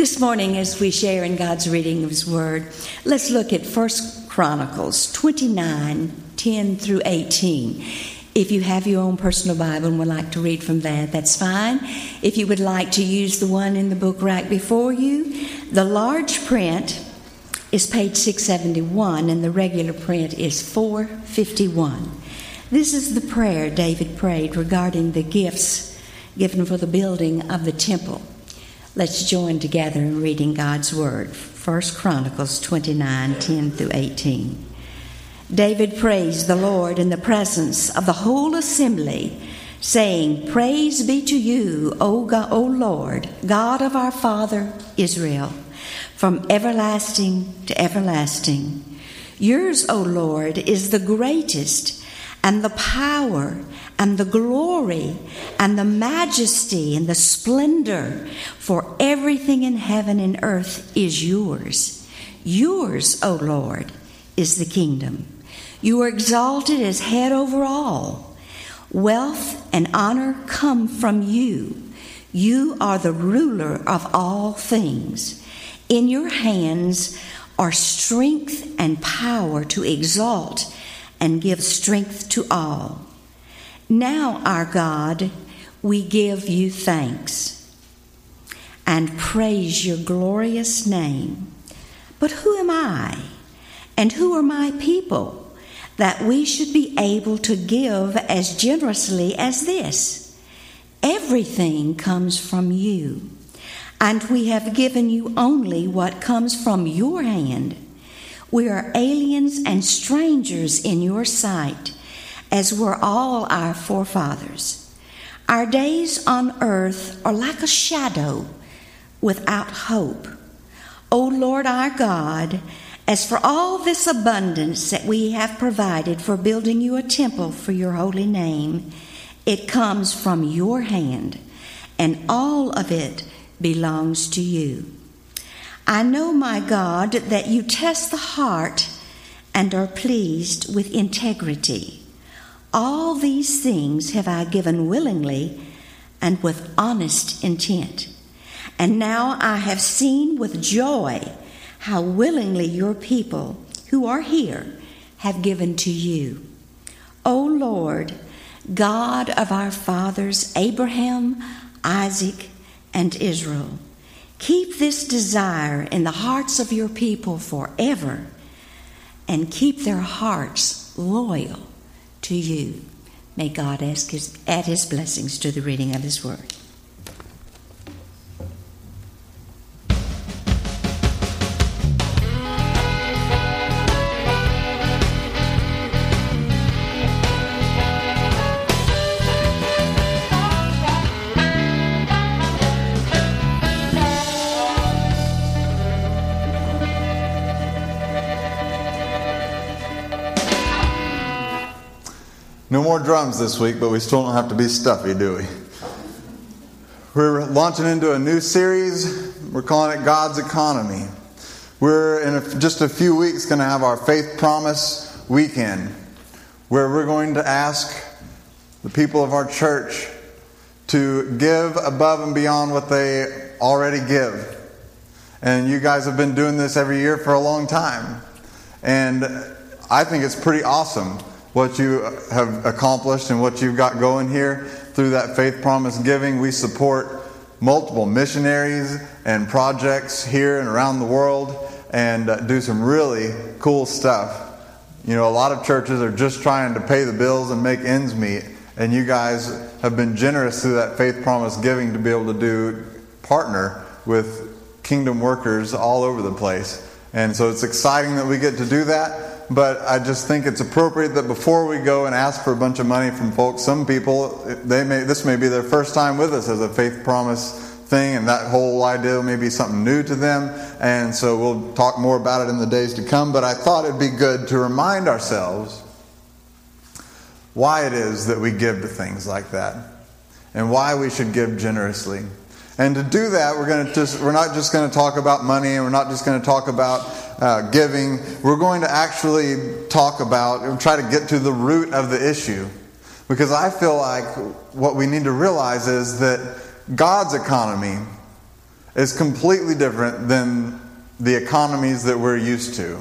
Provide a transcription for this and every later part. This morning, as we share in God's reading of His Word, let's look at 1 Chronicles 29, 10 through 18. If you have your own personal Bible and would like to read from that, that's fine. If you would like to use the one in the book right before you, the large print is page 671 and the regular print is 451. This is the prayer David prayed regarding the gifts given for the building of the temple. Let's join together in reading God's Word, 1 Chronicles 29, 10 through 18. David praised the Lord in the presence of the whole assembly, saying, "Praise be to you, O Lord, God of our father Israel, from everlasting to everlasting. Yours, O Lord, is the greatest, and the power and the glory and the majesty and the splendor, for everything in heaven and earth is yours. Yours, O Lord, is the kingdom. You are exalted as head over all. Wealth and honor come from you. You are the ruler of all things. In your hands are strength and power to exalt and give strength to all. Now, our God, we give you thanks and praise your glorious name. But who am I, and who are my people, that we should be able to give as generously as this? Everything comes from you, and we have given you only what comes from your hand. We are aliens and strangers in your sight, as were all our forefathers. Our days on earth are like a shadow without hope. O Lord our God, as for all this abundance that we have provided for building you a temple for your holy name, it comes from your hand, and all of it belongs to you. I know, my God, that you test the heart and are pleased with integrity. All these things have I given willingly and with honest intent. And now I have seen with joy how willingly your people who are here have given to you. O Lord, God of our fathers, Abraham, Isaac, and Israel, keep this desire in the hearts of your people forever and keep their hearts loyal to you." May God add His blessings to the reading of His Word. No more drums this week, but we still don't have to be stuffy, do we? We're launching into a new series. We're calling it God's Economy. We're just a few weeks going to have our Faith Promise Weekend, where we're going to ask the people of our church to give above and beyond what they already give. And you guys have been doing this every year for a long time. And I think it's pretty awesome what you have accomplished and what you've got going here through that Faith Promise giving. We support multiple missionaries and projects here and around the world and do some really cool stuff. You know, a lot of churches are just trying to pay the bills and make ends meet, and you guys have been generous through that Faith Promise giving to be able to partner with kingdom workers all over the place. And so it's exciting that we get to do that. But I just think it's appropriate that before we go and ask for a bunch of money from folks, some people, this may be their first time with us as a Faith Promise thing, and that whole idea may be something new to them. And so we'll talk more about it in the days to come. But I thought it'd be good to remind ourselves why it is that we give to things like that and why we should give generously. And to do that, we're not just going to talk about money, and we're not just going to talk about giving. We're going to actually talk about and try to get to the root of the issue. Because I feel like what we need to realize is that God's economy is completely different than the economies that we're used to.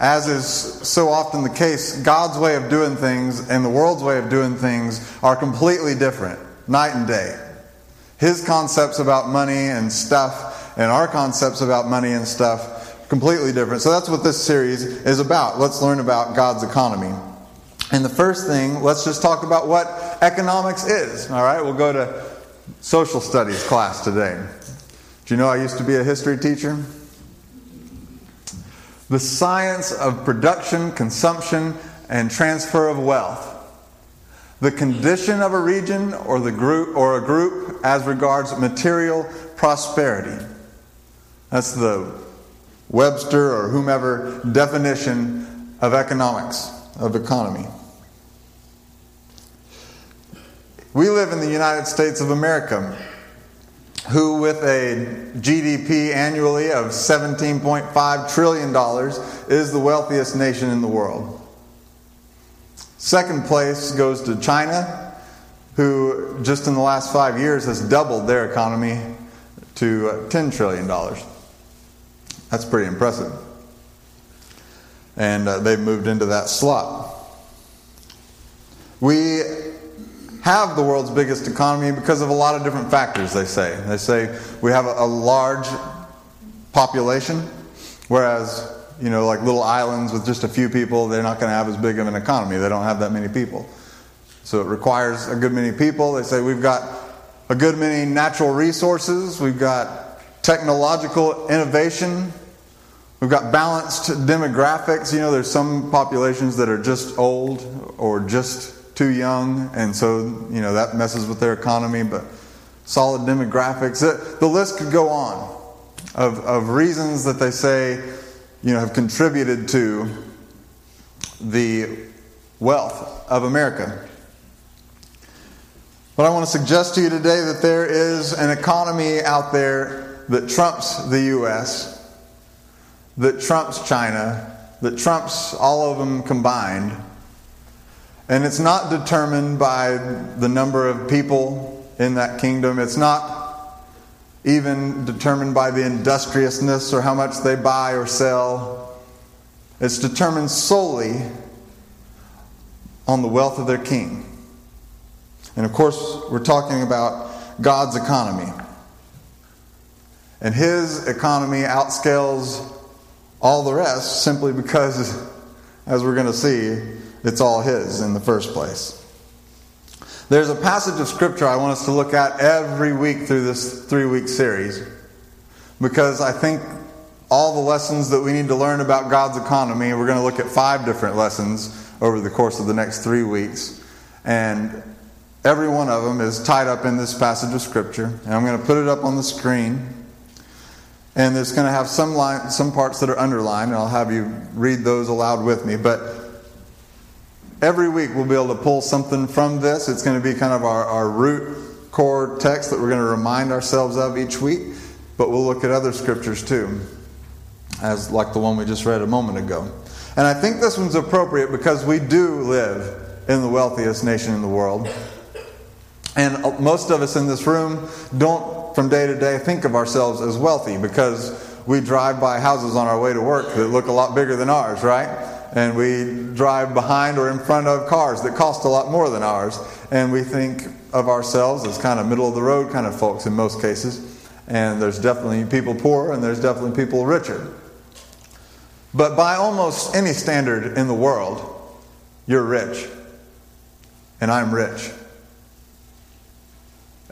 As is so often the case, God's way of doing things and the world's way of doing things are completely different, night and day. His concepts about money and stuff and our concepts about money and stuff, completely different. So that's what this series is about. Let's learn about God's economy. And the first thing, let's just talk about what economics is. All right, we'll go to social studies class today. Do you know I used to be a history teacher? The science of production, consumption, and transfer of wealth. The condition of a region or the group or a group as regards material prosperity. That's the Webster or whomever definition of economics, of economy. We live in the United States of America, who with a GDP annually of $17.5 trillion is the wealthiest nation in the world. Second place goes to China, who just in the last 5 years has doubled their economy to $10 trillion. That's pretty impressive. And they've moved into that slot. We have the world's biggest economy because of a lot of different factors, they say. They say we have a large population, whereas, you know, like little islands with just a few people, they're not going to have as big of an economy. They don't have that many people. So it requires a good many people. They say we've got a good many natural resources. We've got technological innovation. We've got balanced demographics. You know, there's some populations that are just old or just too young, and so, you know, that messes with their economy, but solid demographics. The list could go on of reasons that they say, you know, have contributed to the wealth of America. But I want to suggest to you today that there is an economy out there that trumps the U.S., that trumps China, that trumps all of them combined. And it's not determined by the number of people in that kingdom. It's not even determined by the industriousness or how much they buy or sell. It's determined solely on the wealth of their king. And of course, we're talking about God's economy. And his economy outscales all the rest simply because, as we're going to see, it's all his in the first place. There's a passage of scripture I want us to look at every week through this 3-week series, because I think all the lessons that we need to learn about God's economy, we're going to look at 5 different lessons over the course of the next 3 weeks. And every one of them is tied up in this passage of scripture. And I'm going to put it up on the screen. And it's going to have some parts that are underlined, and I'll have you read those aloud with me. But every week we'll be able to pull something from this. It's going to be kind of our root core text that we're going to remind ourselves of each week. But we'll look at other scriptures too, as like the one we just read a moment ago. And I think this one's appropriate because we do live in the wealthiest nation in the world. And most of us in this room don't, from day to day, think of ourselves as wealthy, because we drive by houses on our way to work that look a lot bigger than ours, right? And we drive behind or in front of cars that cost a lot more than ours. And we think of ourselves as kind of middle-of-the-road kind of folks in most cases. And there's definitely people poorer and there's definitely people richer. But by almost any standard in the world, you're rich. And I'm rich.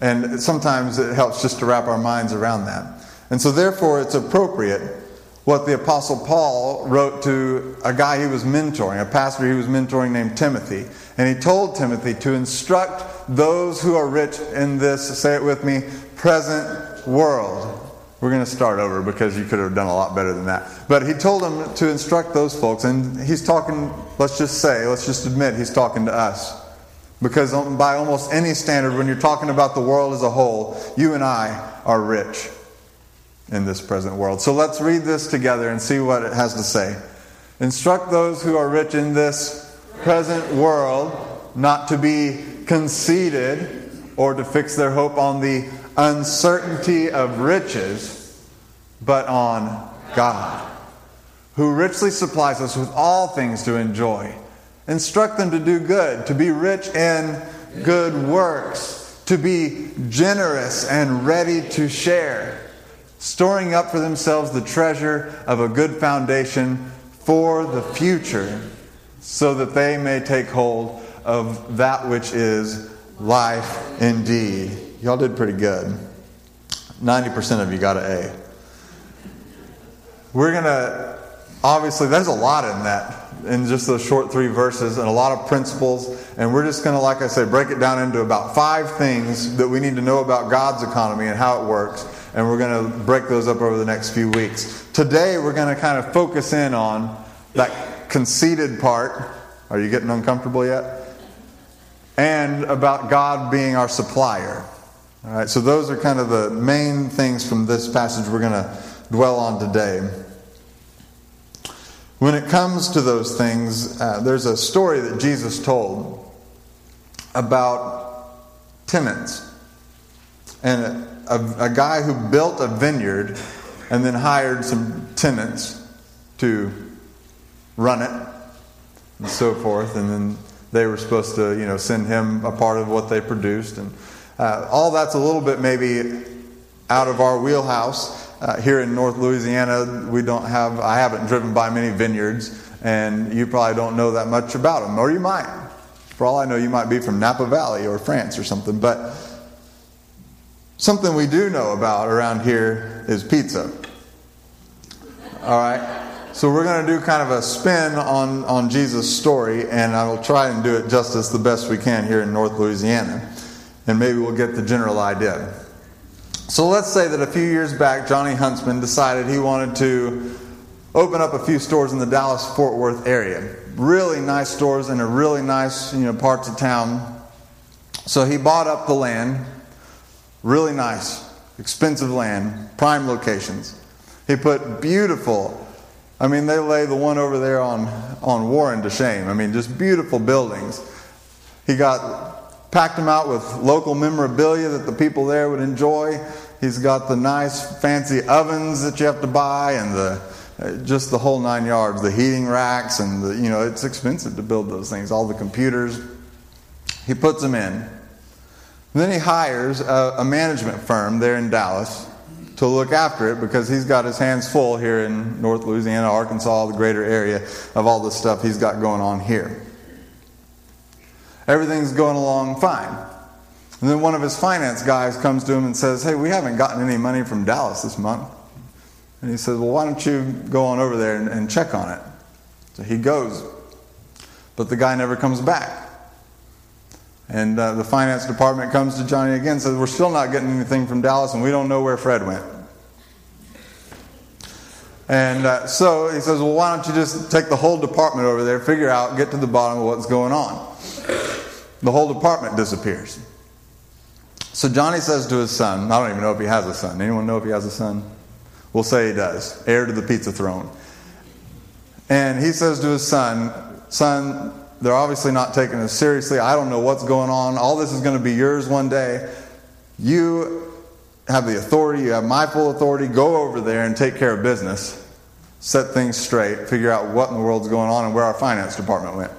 And sometimes it helps just to wrap our minds around that. And so therefore it's appropriate what the Apostle Paul wrote to a guy he was mentoring, a pastor he was mentoring named Timothy. And he told Timothy to instruct those who are rich in this, say it with me, present world. We're going to start over because you could have done a lot better than that. But he told him to instruct those folks. And he's talking, let's just admit he's talking to us. Because by almost any standard, when you're talking about the world as a whole, you and I are rich in this present world. So let's read this together and see what it has to say. Instruct those who are rich in this present world not to be conceited or to fix their hope on the uncertainty of riches, but on God, who richly supplies us with all things to enjoy. Instruct them to do good, to be rich in good works, to be generous and ready to share, storing up for themselves the treasure of a good foundation for the future, so that they may take hold of that which is life indeed. Y'all did pretty good. 90% of you got an A. We're going to, obviously, there's a lot in that, in just those short three verses, and a lot of principles. And we're just going to, like I said, break it down into about five things that we need to know about God's economy and how it works. And we're going to break those up over the next few weeks. Today, we're going to kind of focus in on that conceited part. Are you getting uncomfortable yet? And about God being our supplier. All right, so those are kind of the main things from this passage we're going to dwell on today. When it comes to those things, there's a story that Jesus told about tenants and a guy who built a vineyard and then hired some tenants to run it and so forth. And then they were supposed to, send him a part of what they produced. And all that's a little bit maybe out of our wheelhouse. Here in North Louisiana, I haven't driven by many vineyards, and you probably don't know that much about them, or you might. For all I know, you might be from Napa Valley or France or something, but something we do know about around here is pizza. All right? So we're going to do kind of a spin on Jesus' story, and I will try and do it justice the best we can here in North Louisiana, and maybe we'll get the general idea. So let's say that a few years back, Johnny Huntsman decided he wanted to open up a few stores in the Dallas-Fort Worth area. Really nice stores in a really nice, parts of town. So he bought up the land, really nice, expensive land, prime locations. He put beautiful, they lay the one over there on Warren to shame. Just beautiful buildings. He packed them out with local memorabilia that the people there would enjoy. He's got the nice fancy ovens that you have to buy, and just the whole 9 yards, the heating racks, and it's expensive to build those things, all the computers. He puts them in. And then he hires a management firm there in Dallas to look after it, because he's got his hands full here in North Louisiana, Arkansas, the greater area, of all the stuff he's got going on here. Everything's going along fine. And then one of his finance guys comes to him and says, "Hey, we haven't gotten any money from Dallas this month." And he says, "Well, why don't you go on over there and check on it?" So he goes. But the guy never comes back. And the finance department comes to Johnny again and says, "We're still not getting anything from Dallas, and we don't know where Fred went." And so he says, "Well, why don't you just take the whole department over there, figure out, get to the bottom of what's going on." The whole department disappears. So Johnny says to his son, I don't even know if he has a son. Anyone know if he has a son? We'll say he does. Heir to the pizza throne. And he says to his son, "Son, they're obviously not taking us seriously. I don't know what's going on. All this is going to be yours one day. You have the authority. You have my full authority. Go over there and take care of business. Set things straight. Figure out what in the world's going on and where our finance department went."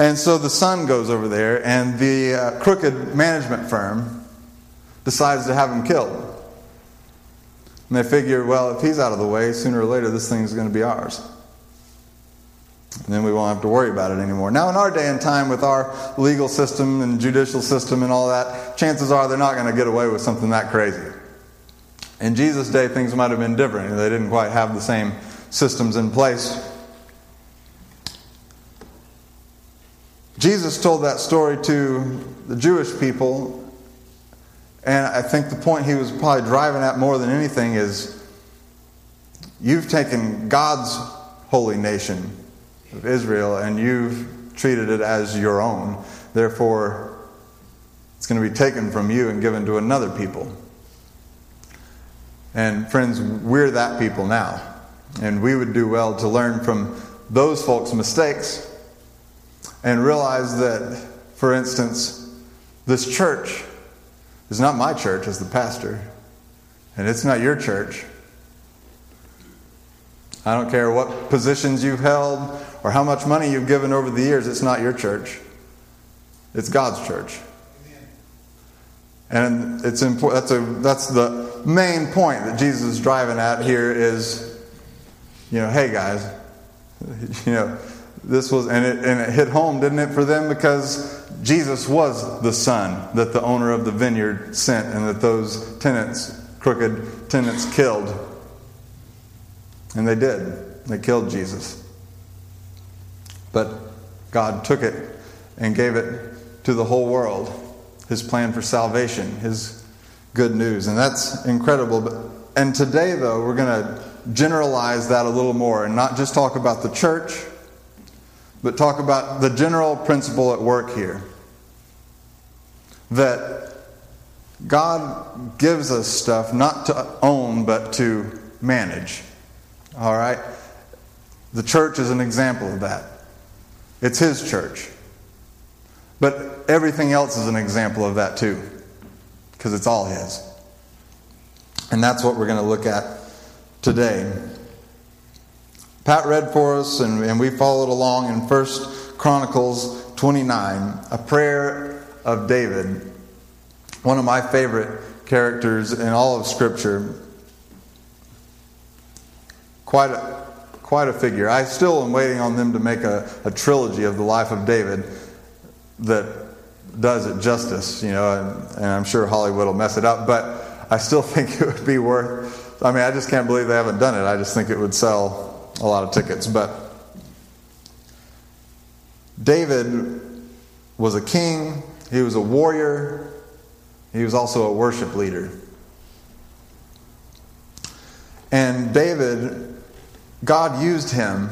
And so the son goes over there, and the crooked management firm decides to have him killed. And they figure, well, if he's out of the way, sooner or later this thing's going to be ours. And then we won't have to worry about it anymore. Now, in our day and time, with our legal system and judicial system and all that, chances are they're not going to get away with something that crazy. In Jesus' day, things might have been different. They didn't quite have the same systems in place. Jesus told that story to the Jewish people, and I think the point he was probably driving at more than anything is, you've taken God's holy nation of Israel and you've treated it as your own. Therefore, it's going to be taken from you and given to another people. And friends, we're that people now. And we would do well to learn from those folks' mistakes and realize that, for instance, this church It's not my church as the pastor, and it's not your church. I don't care what positions you've held or how much money you've given over the years. It's not your church. It's God's church. And it's important. That's the main point that Jesus is driving at here is, hey guys, this was, and it hit home, didn't it, for them? Because Jesus was the son that the owner of the vineyard sent, and that those tenants, crooked tenants, killed. And they did. They killed Jesus. But God took it and gave it to the whole world. His plan for salvation, His good news. And that's incredible. And today, though, we're going to generalize that a little more and not just talk about the church, but talk about the general principle at work here. That God gives us stuff not to own, but to manage. All right? The church is an example of that. It's His church. But everything else is an example of that too, because it's all His. And that's what we're going to look at today. Pat read for us, and we followed along in 1 Chronicles 29, a prayer of David, one of my favorite characters in all of Scripture. Quite a figure. I still am waiting on them to make a trilogy of the life of David that does it justice, and I'm sure Hollywood will mess it up, but I still think it would be worth, I just can't believe they haven't done it. I just think it would sell a lot of tickets. But David was a king, he was a warrior, he was also a worship leader. And David, God used him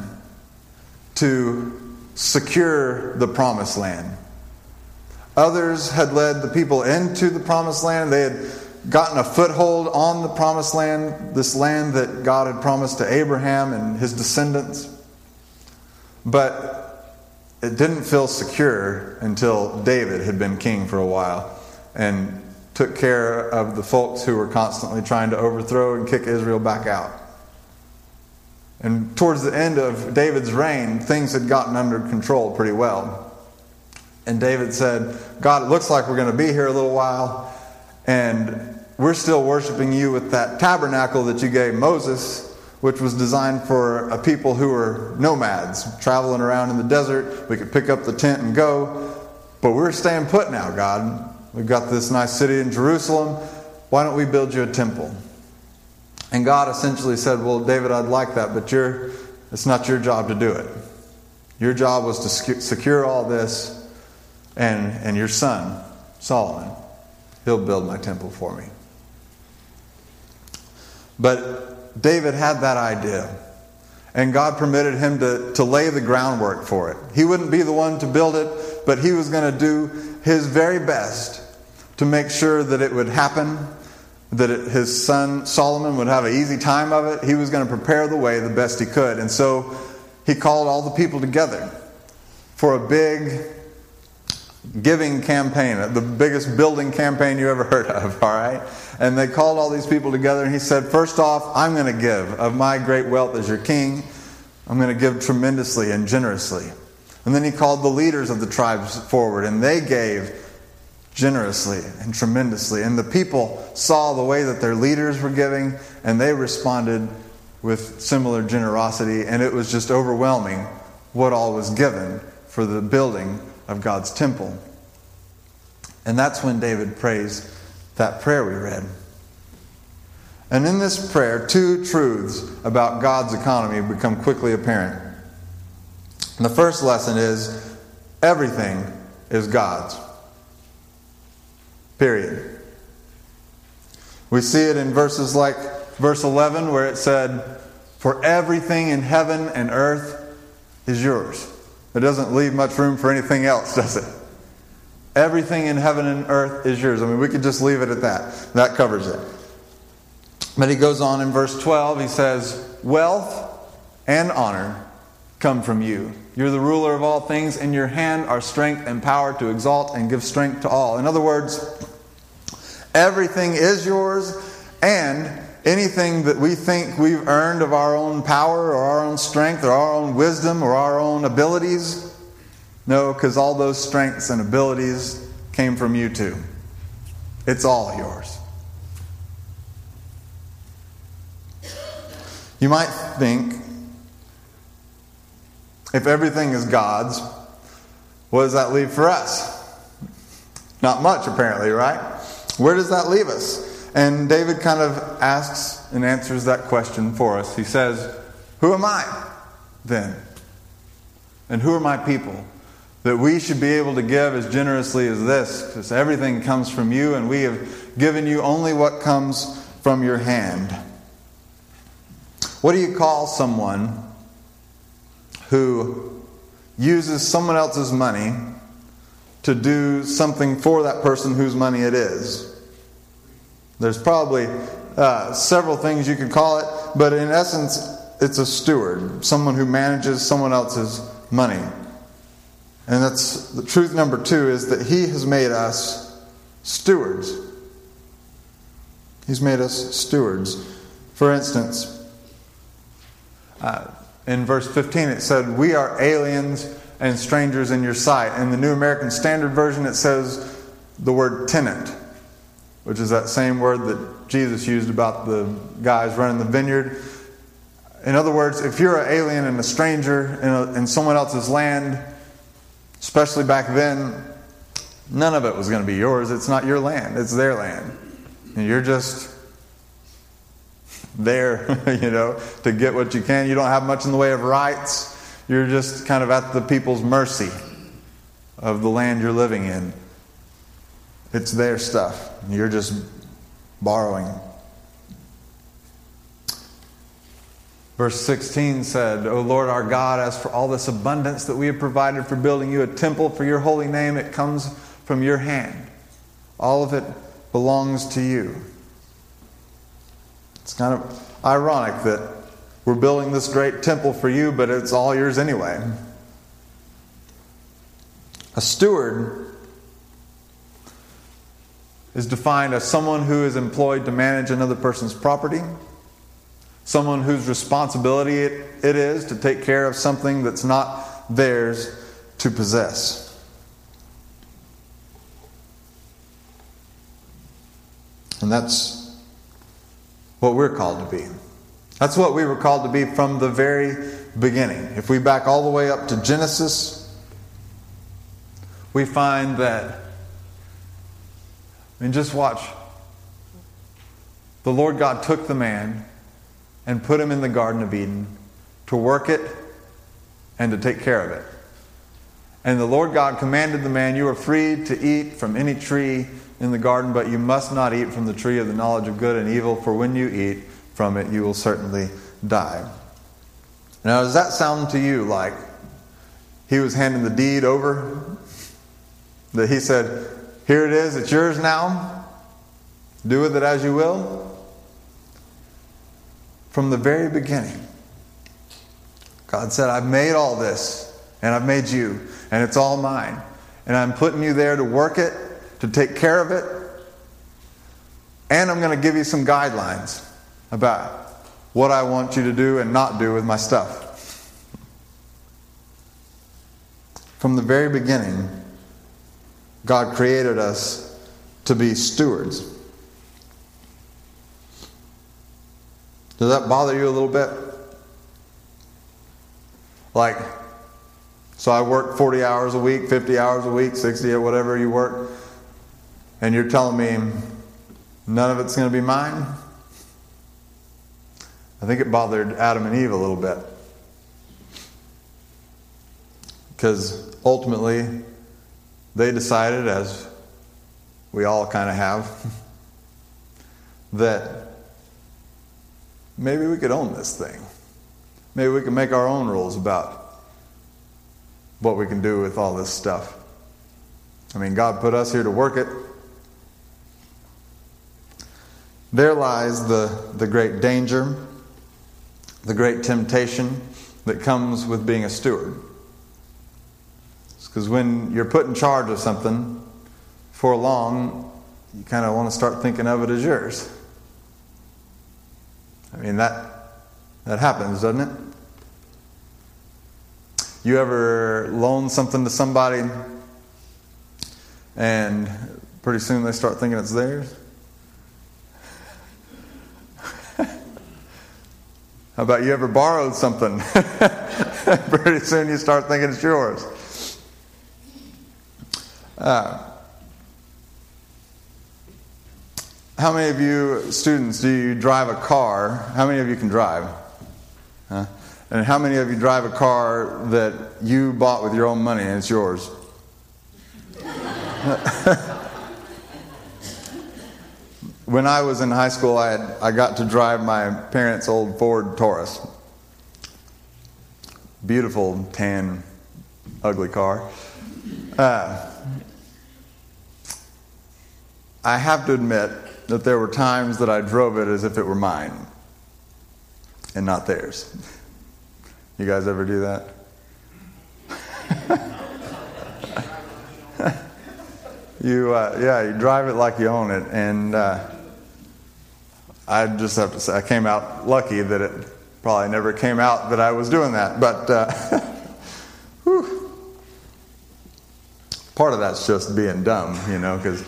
to secure the promised land. Others had led the people into the promised land. They had gotten a foothold on the promised land, this land that God had promised to Abraham and his descendants. But it didn't feel secure until David had been king for a while and took care of the folks who were constantly trying to overthrow and kick Israel back out. And towards the end of David's reign, things had gotten under control pretty well. And David said, God, it looks like we're going to be here a little while, and we're still worshiping you with that tabernacle that you gave Moses, which was designed for a people who were nomads, traveling around in the desert. We could pick up the tent and go, but we're staying put now, God. We've got this nice city in Jerusalem. Why don't we build you a temple? And God essentially said, well, David, I'd like that, but it's not your job to do it. Your job was to secure all this, And your son, Solomon, he'll build my temple for me. But David had that idea. And God permitted him to lay the groundwork for it. He wouldn't be the one to build it, but he was going to do his very best to make sure that it would happen, that his son Solomon would have an easy time of it. He was going to prepare the way the best he could. And so he called all the people together for a big giving campaign, the biggest building campaign you ever heard of, all right? And they called all these people together, and he said, first off, I'm going to give of my great wealth as your king. I'm going to give tremendously and generously. And then he called the leaders of the tribes forward, and they gave generously and tremendously. And the people saw the way that their leaders were giving, and they responded with similar generosity, and it was just overwhelming what all was given for the building of God's temple. And that's when David prays that prayer we read. And in this prayer, two truths about God's economy become quickly apparent. And the first lesson is, everything is God's. Period. We see it in verses like verse 11, where it said, for everything in heaven and earth is yours. It doesn't leave much room for anything else, does it? Everything in heaven and earth is yours. We could just leave it at that. That covers it. But he goes on in verse 12. He says, wealth and honor come from you. You're the ruler of all things. In your hand are strength and power to exalt and give strength to all. In other words, Everything is yours, and anything that we think we've earned of our own power or our own strength or our own wisdom or our own abilities, no, because all those strengths and abilities came from you too. It's all yours. You might think, if everything is God's, what does that leave for us? Not much, apparently, right? Where does that leave us? And David kind of asks and answers that question for us. He says, who am I then? And who are my people that we should be able to give as generously as this? Because everything comes from you, and we have given you only what comes from your hand. What do you call someone who uses someone else's money to do something for that person whose money it is? There's probably several things you could call it, but in essence, it's a steward, someone who manages someone else's money. And that's the truth number two, is that he has made us stewards. He's made us stewards. For instance, in verse 15 it said, we are aliens and strangers in your sight. In the New American Standard Version, it says the word tenant, which is that same word that Jesus used about the guys running the vineyard. In other words, if you're an alien and a stranger in someone else's land, especially back then, none of it was going to be yours. It's not your land. It's their land. And you're just there, to get what you can. You don't have much in the way of rights. You're just kind of at the people's mercy of the land you're living in. It's their stuff. You're just borrowing. Verse 16 said, O Lord our God, as for all this abundance that we have provided for building you a temple for your holy name, it comes from your hand. All of it belongs to you. It's kind of ironic that we're building this great temple for you, but it's all yours anyway. A steward is defined as someone who is employed to manage another person's property, someone whose responsibility it is to take care of something that's not theirs to possess. And that's what we're called to be. That's what we were called to be from the very beginning. If we back all the way up to Genesis, we find that, just watch. The Lord God took the man and put him in the Garden of Eden to work it and to take care of it. And the Lord God commanded the man, you are free to eat from any tree in the garden, but you must not eat from the tree of the knowledge of good and evil, for when you eat from it, you will certainly die. Now, does that sound to you like he was handing the deed over? That he said, here it is, it's yours now. Do with it as you will. From the very beginning, God said, I've made all this, and I've made you, and it's all mine. And I'm putting you there to work it, to take care of it, and I'm going to give you some guidelines about what I want you to do and not do with my stuff. From the very beginning, God created us to be stewards. Does that bother you a little bit? Like, so I work 40 hours a week, 50 hours a week, 60 or whatever you work, and you're telling me none of it's going to be mine? I think it bothered Adam and Eve a little bit. Because ultimately, they decided, as we all kind of have, that maybe we could own this thing. Maybe we could make our own rules about what we can do with all this stuff. God put us here to work it. There lies the great danger, the great temptation that comes with being a steward. It's because when you're put in charge of something, for long, you kind of want to start thinking of it as yours. I mean, that happens, doesn't it? You ever loan something to somebody and pretty soon they start thinking it's theirs? How about you ever borrowed something? Pretty soon you start thinking it's yours. How many of you students do you drive a car? How many of you can drive? Huh? And how many of you drive a car that you bought with your own money and it's yours? When I was in high school, I got to drive my parents' old Ford Taurus. Beautiful, tan, ugly car. I have to admit that there were times that I drove it as if it were mine and not theirs. You guys ever do that? You drive it like you own it, and I just have to say, I came out lucky that it probably never came out that I was doing that. But part of that's just being dumb, you know, because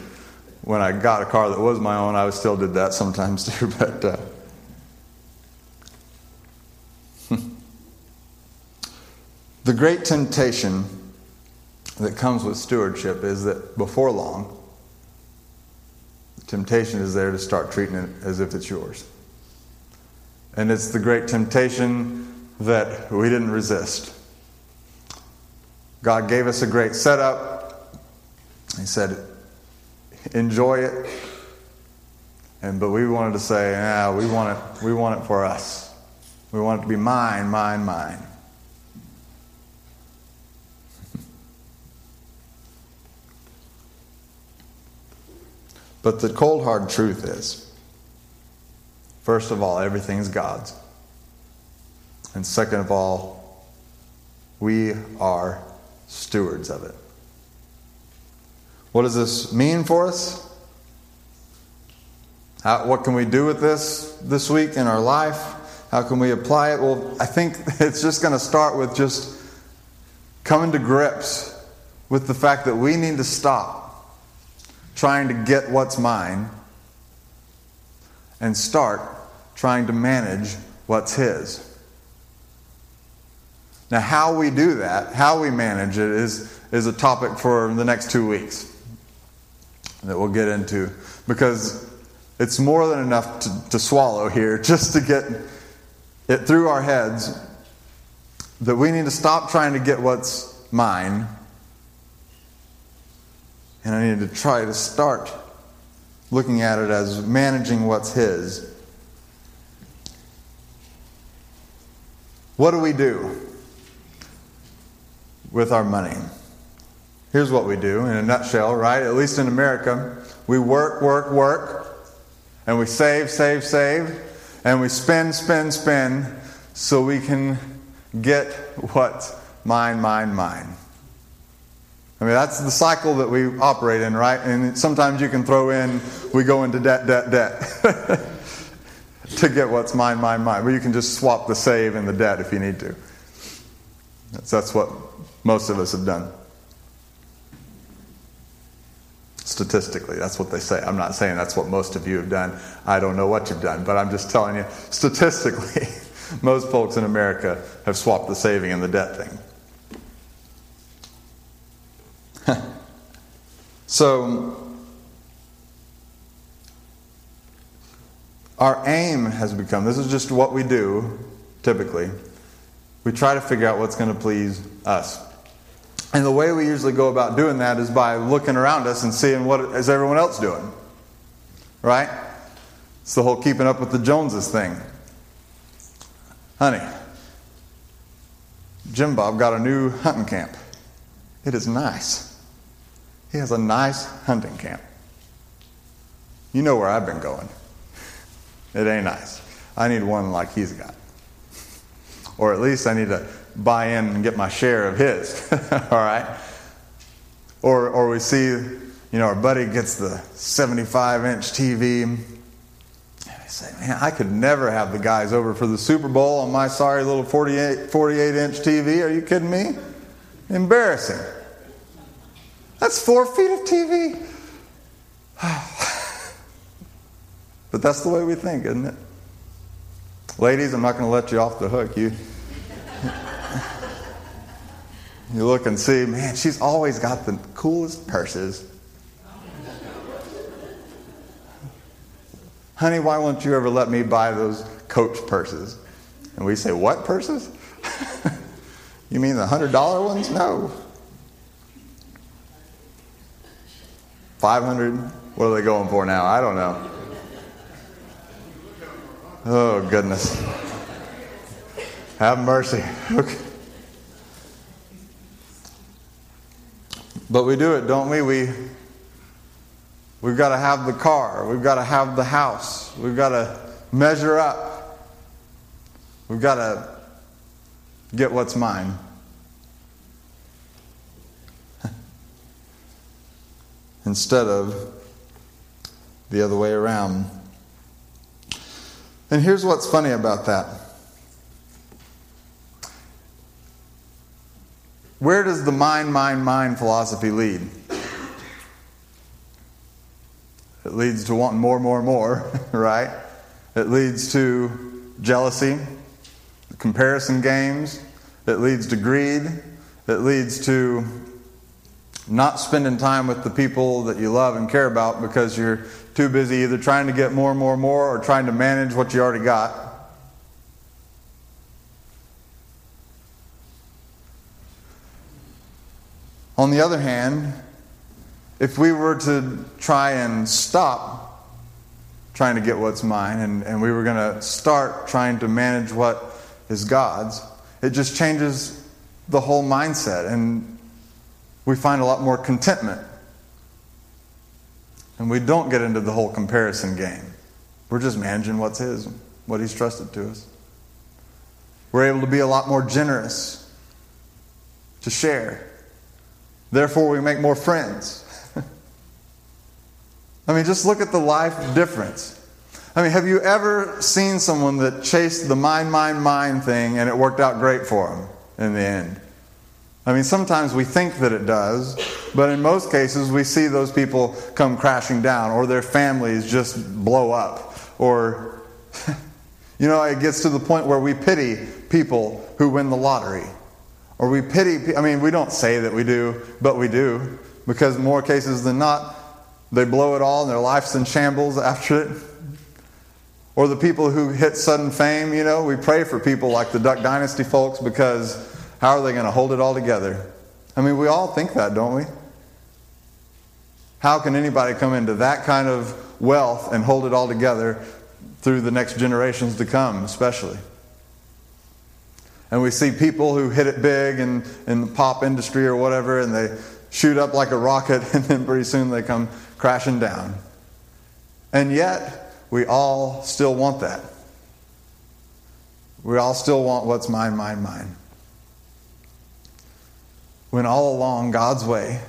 when I got a car that was my own, I still did that sometimes too. But the great temptation that comes with stewardship is that before long, the temptation is there to start treating it as if it's yours. And it's the great temptation that we didn't resist. God gave us a great setup. He said, enjoy it. But we wanted to say, we want it for us. We want it to be mine, mine, mine. But the cold, hard truth is, first of all, everything's God's. And second of all, we are stewards of it. What does this mean for us? What can we do with this week in our life? How can we apply it? Well, I think it's just going to start with just coming to grips with the fact that we need to stop trying to get what's mine and start trying to manage what's his. Now, how we do that, how we manage it is a topic for the next 2 weeks that we'll get into, because it's more than enough to swallow here just to get it through our heads that we need to stop trying to get what's mine. And I need to try to start looking at it as managing what's his. What do we do with our money? Here's what we do in a nutshell, right? At least in America, we work, work, work, and we save, save, save, and we spend, spend, spend, so we can get what's mine, mine, mine. I mean, that's the cycle that we operate in, right? And sometimes you can throw in, we go into debt, debt, debt to get what's mine, mine, mine. But you can just swap the save and the debt if you need to. That's what most of us have done. Statistically, that's what they say. I'm not saying that's what most of you have done. I don't know what you've done, but I'm just telling you, statistically, most folks in America have swapped the saving and the debt thing. So, our aim has become, this is just what we do, typically. We try to figure out what's going to please us. And the way we usually go about doing that is by looking around us and seeing what is everyone else doing. Right? It's the whole keeping up with the Joneses thing. Honey, Jim Bob got a new hunting camp. It is nice. He has a nice hunting camp. You know where I've been going. It ain't nice. I need one like he's got. Or at least I need to buy in and get my share of his. All right? Or we see you know, our buddy gets the 75-inch TV. And I say, man, I could never have the guys over for the Super Bowl on my sorry little 48-inch TV. Are you kidding me? Embarrassing. That's 4 feet of TV. But that's the way we think, isn't it? Ladies, I'm not going to let you off the hook. You look and see, man, she's always got the coolest purses. Honey, why won't you ever let me buy those Coach purses? And we say, what purses? You mean the $100 ones? No. 500? What are they going for now? I don't know. Oh, goodness. Have mercy. Okay. But we do it, don't we? We've got to have the car. We've got to have the house. We've got to measure up. We've got to get what's mine. Instead of the other way around. And here's what's funny about that. Where does the mind philosophy lead? It leads to wanting more, right? It leads to jealousy, comparison games. It leads to greed. It leads to not spending time with the people that you love and care about because you're too busy either trying to get more, or trying to manage what you already got. On the other hand, if we were to try and stop trying to get what's mine, and we were going to start trying to manage what is God's, it just changes the whole mindset, and we find a lot more contentment. And we don't get into the whole comparison game. We're just managing what's His, what He's trusted to us. We're able to be a lot more generous, to share. Therefore, we make more friends. I mean, just look at the life difference. I mean, have you ever seen someone that chased the mind thing and it worked out great for them in the end? I mean, sometimes we think that it does, but in most cases we see those people come crashing down, or their families just blow up, or, you know, it gets to the point where we pity people who win the lottery. Or we pity, I mean, we don't say that we do, but we do. Because in more cases than not, they blow it all and their life's in shambles after it. Or the people who hit sudden fame, you know, we pray for people like the Duck Dynasty folks, because how are they going to hold it all together? I mean, we all think that, don't we? How can anybody come into that kind of wealth and hold it all together through the next generations to come, especially? And we see people who hit it big in the pop industry or whatever, and they shoot up like a rocket, and then pretty soon they come crashing down. And yet, we all still want that. We all still want what's mine. When all along, God's way,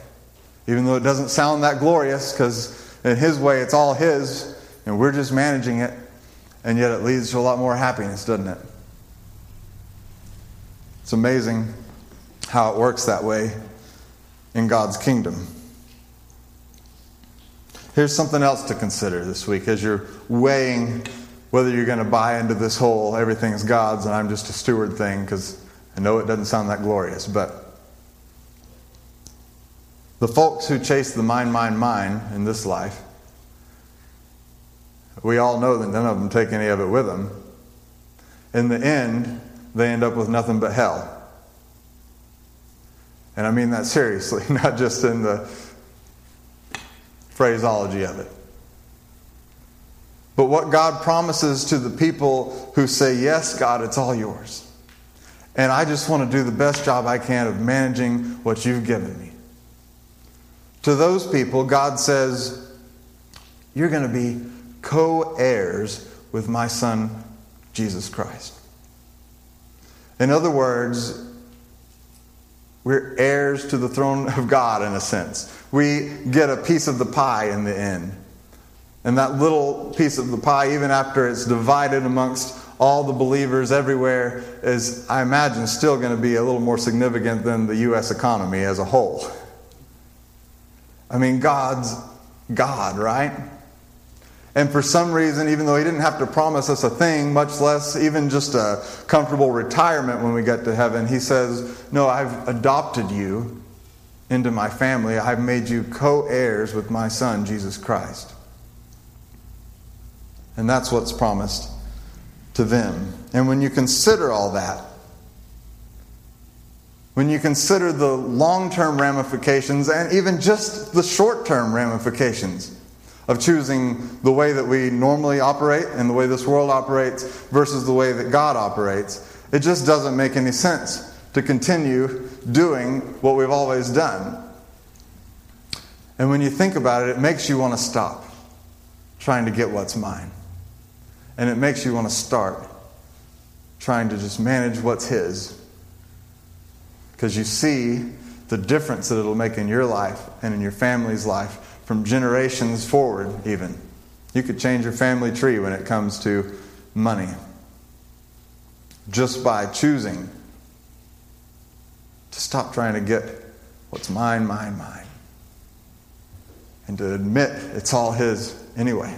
even though it doesn't sound that glorious, because in His way it's all His, and we're just managing it, and yet it leads to a lot more happiness, doesn't it? It's amazing how it works that way in God's kingdom. Here's something else to consider this week as you're weighing whether you're going to buy into this whole everything's God's and I'm just a steward thing, because I know it doesn't sound that glorious. But the folks who chase the mind in this life, we all know that none of them take any of it with them. In the end, they end up with nothing but hell. And I mean that seriously, not just in the phraseology of it. But what God promises to the people who say, yes, God, it's all yours, and I just want to do the best job I can of managing what you've given me. To those people, God says, you're going to be co-heirs with my Son, Jesus Christ. In other words, We're heirs to the throne of God in a sense. We get a piece of the pie in the end. And that little piece of the pie, even after it's divided amongst all the believers everywhere, is, I imagine, still going to be a little more significant than the U.S. economy as a whole. I mean, God's God, right? And for some reason, even though he didn't have to promise us a thing, much less even just a comfortable retirement when we get to heaven, he says, no, I've adopted you into my family. I've made you co-heirs with my son, Jesus Christ. And that's what's promised to them. And when you consider all that, when you consider the long-term ramifications and even just the short-term ramifications of choosing the way that we normally operate and the way this world operates versus the way that God operates, it just doesn't make any sense to continue doing what we've always done. And when you think about it, it makes you want to stop trying to get what's mine. And it makes you want to start trying to just manage what's his. Because you see the difference that it'll make in your life and in your family's life from generations forward even. You could change your family tree when it comes to money just by choosing to stop trying to get what's mine, mine, mine. And to admit it's all his anyway.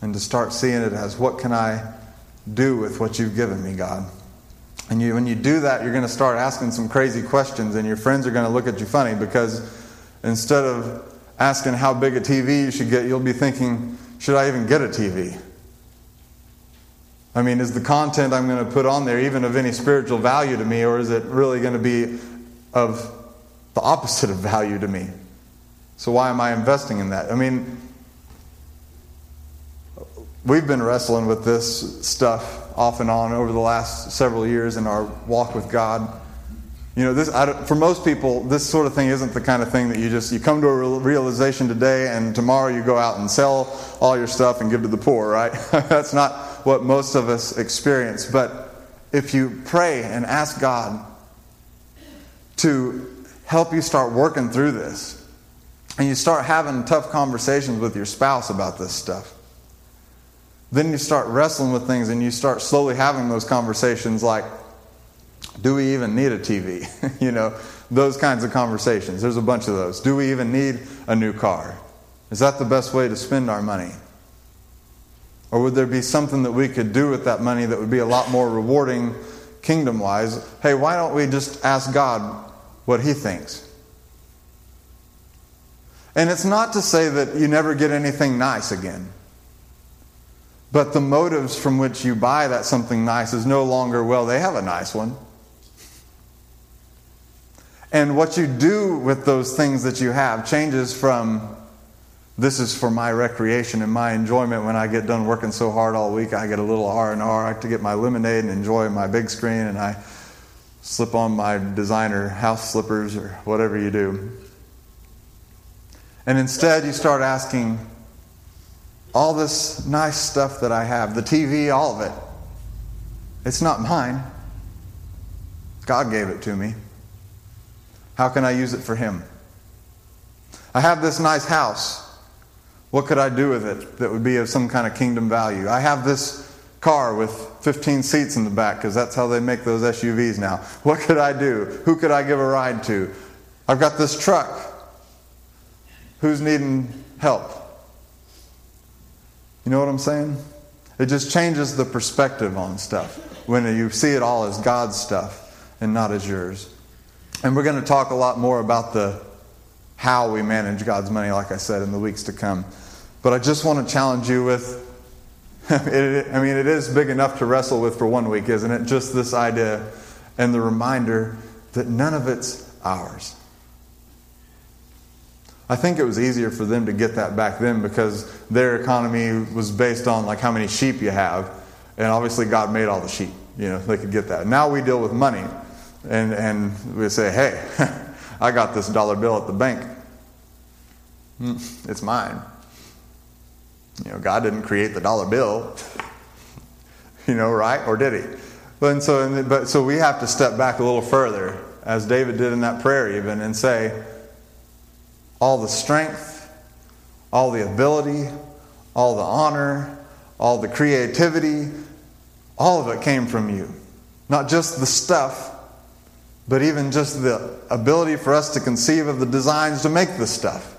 And to start seeing it as, what can I do with what you've given me, God? And when you do that, you're going to start asking some crazy questions, and your friends are going to look at you funny, because instead of asking how big a TV you should get, you'll be thinking, should I even get a TV? I mean, is the content I'm going to put on there even of any spiritual value to me, or is it really going to be of the opposite of value to me? So why am I investing in that? I mean, we've been wrestling with this stuff off and on over the last several years in our walk with God. You know, for most people, this sort of thing isn't the kind of thing that you come to a realization today and tomorrow you go out and sell all your stuff and give to the poor, right? That's not what most of us experience. But if you pray and ask God to help you start working through this, and you start having tough conversations with your spouse about this stuff, then you start wrestling with things and you start slowly having those conversations like, do we even need a TV? You know, those kinds of conversations. There's a bunch of those. Do we even need a new car? Is that the best way to spend our money? Or would there be something that we could do with that money that would be a lot more rewarding kingdom-wise? Hey, why don't we just ask God what he thinks? And it's not to say that you never get anything nice again. But the motives from which you buy that something nice is no longer, well, they have a nice one. And what you do with those things that you have changes from, this is for my recreation and my enjoyment when I get done working so hard all week. I get a little R&R. I have to get my lemonade and enjoy my big screen, and I slip on my designer house slippers or whatever you do. And instead you start asking, all this nice stuff that I have, the TV, all of it, it's not mine. God gave it to me. How can I use it for him? I have this nice house. What could I do with it that would be of some kind of kingdom value? I have this car with 15 seats in the back, because that's how they make those SUVs now. What could I do? Who could I give a ride to? I've got this truck. Who's needing help? You know what I'm saying? It just changes the perspective on stuff when you see it all as God's stuff and not as yours. And we're going to talk a lot more about the how we manage God's money, like I said, in the weeks to come. But I just want to challenge you with, I mean, it is big enough to wrestle with for one week, isn't it? Just this idea and the reminder that none of it's ours. I think it was easier for them to get that back then because their economy was based on like how many sheep you have. And obviously God made all the sheep. You know, they could get that. Now we deal with money. And we say, hey, I got this dollar bill at the bank. It's mine. You know, God didn't create the dollar bill. You know, right? Or did he? But so we have to step back a little further as David did in that prayer even, and say, all the strength, all the ability, all the honor, all the creativity, all of it came from you. Not just the stuff, but even just the ability for us to conceive of the designs to make the stuff.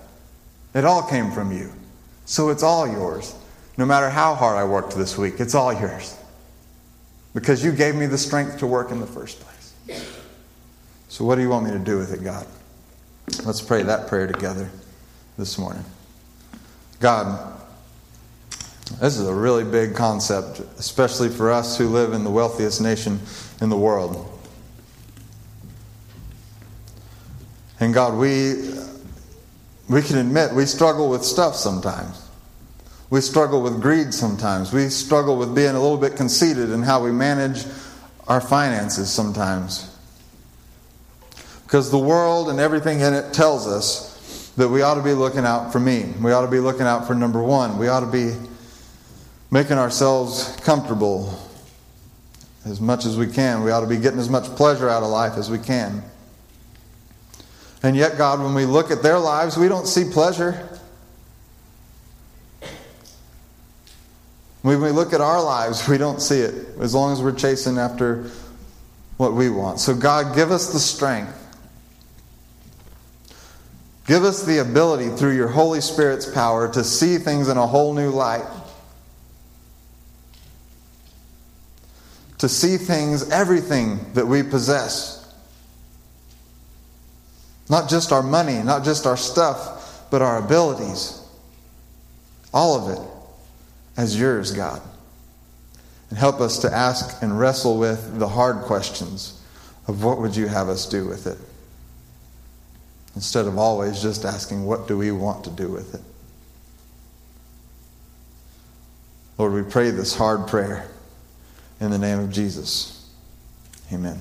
It all came from you. So it's all yours. No matter how hard I worked this week, it's all yours. Because you gave me the strength to work in the first place. So what do you want me to do with it, God? Let's pray that prayer together this morning. God, this is a really big concept, especially for us who live in the wealthiest nation in the world. And God, we can admit we struggle with stuff sometimes. We struggle with greed sometimes. We struggle with being a little bit conceited in how we manage our finances sometimes. Because the world and everything in it tells us that we ought to be looking out for me. We ought to be looking out for number one. We ought to be making ourselves comfortable as much as we can. We ought to be getting as much pleasure out of life as we can. And yet, God, when we look at their lives, we don't see pleasure. When we look at our lives, we don't see it, as long as we're chasing after what we want. So God, give us the strength. Give us the ability through your Holy Spirit's power to see things in a whole new light. To see things, everything that we possess. Not just our money, not just our stuff, but our abilities. All of it as yours, God. And help us to ask and wrestle with the hard questions of what would you have us do with it? Instead of always just asking, what do we want to do with it? Lord, we pray this hard prayer in the name of Jesus. Amen.